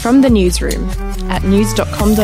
From the newsroom at news.com.au.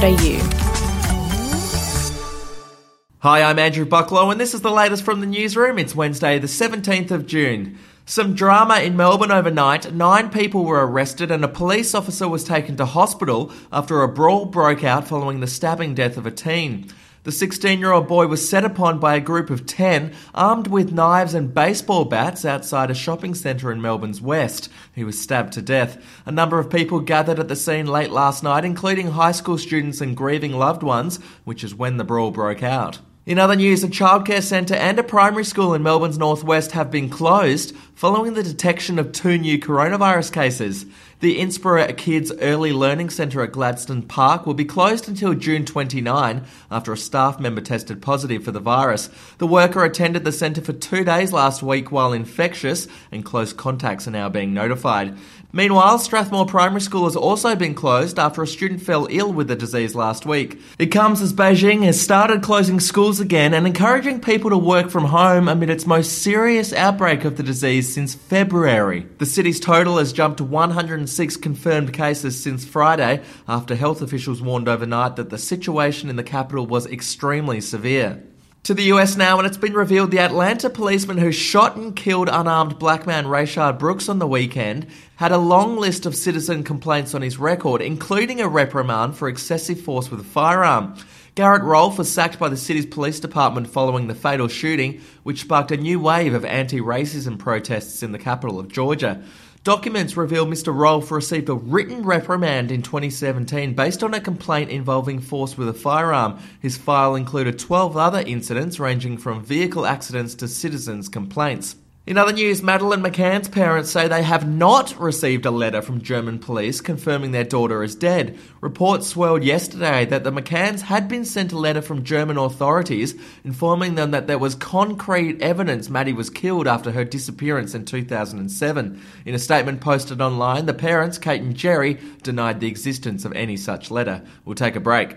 Hi, I'm Andrew Bucklow and this is the latest from the newsroom. It's Wednesday the 17th of June. Some drama in Melbourne overnight. 9 people were arrested and a police officer was taken to hospital after a brawl broke out following the stabbing death of a teen. The 16-year-old boy was set upon by a group of 10 armed with knives and baseball bats outside a shopping centre in Melbourne's west. He was stabbed to death. A number of people gathered at the scene late last night, including high school students and grieving loved ones, which is when the brawl broke out. In other news, a childcare centre and a primary school in Melbourne's northwest have been closed following the detection of 2 new coronavirus cases. The Inspira Kids Early Learning Centre at Gladstone Park will be closed until June 29 after a staff member tested positive for the virus. The worker attended the centre for 2 days last week while infectious, and close contacts are now being notified. Meanwhile, Strathmore Primary School has also been closed after a student fell ill with the disease last week. It comes as Beijing has started closing schools again and encouraging people to work from home amid its most serious outbreak of the disease since February. The city's total has jumped to 106 confirmed cases since Friday after health officials warned overnight that the situation in the capital was extremely severe. To the US now, and it's been revealed the Atlanta policeman who shot and killed unarmed black man Rayshard Brooks on the weekend had a long list of citizen complaints on his record, including a reprimand for excessive force with a firearm. Garrett Rolfe was sacked by the city's police department following the fatal shooting, which sparked a new wave of anti-racism protests in the capital of Georgia. Documents reveal Mr. Rolfe received a written reprimand in 2017 based on a complaint involving force with a firearm. His file included 12 other incidents ranging from vehicle accidents to citizens' complaints. In other news, Madeleine McCann's parents say they have not received a letter from German police confirming their daughter is dead. Reports swirled yesterday that the McCanns had been sent a letter from German authorities informing them that there was concrete evidence Maddie was killed after her disappearance in 2007. In a statement posted online, the parents, Kate and Gerry, denied the existence of any such letter. We'll take a break.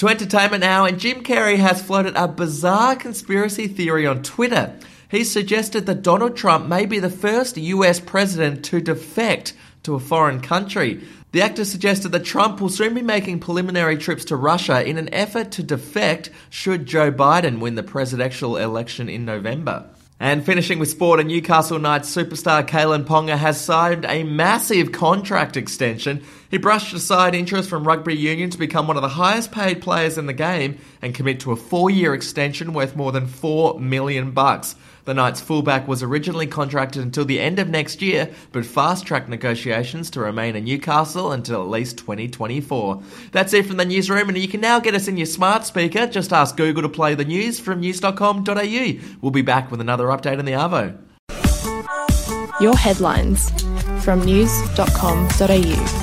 To entertainment now, and Jim Carrey has floated a bizarre conspiracy theory on Twitter. He suggested that Donald Trump may be the first US president to defect to a foreign country. The actor suggested that Trump will soon be making preliminary trips to Russia in an effort to defect should Joe Biden win the presidential election in November. And finishing with sport, a Newcastle Knights superstar Kalen Ponga has signed a massive contract extension. He brushed aside interest from rugby union to become one of the highest paid players in the game and commit to a 4-year extension worth more than $4 million. The Knights fullback was originally contracted until the end of next year, but fast-tracked negotiations to remain in Newcastle until at least 2024. That's it from the newsroom, and you can now get us in your smart speaker. Just ask Google to play the news from news.com.au. We'll be back with another update on the Arvo. Your headlines from news.com.au.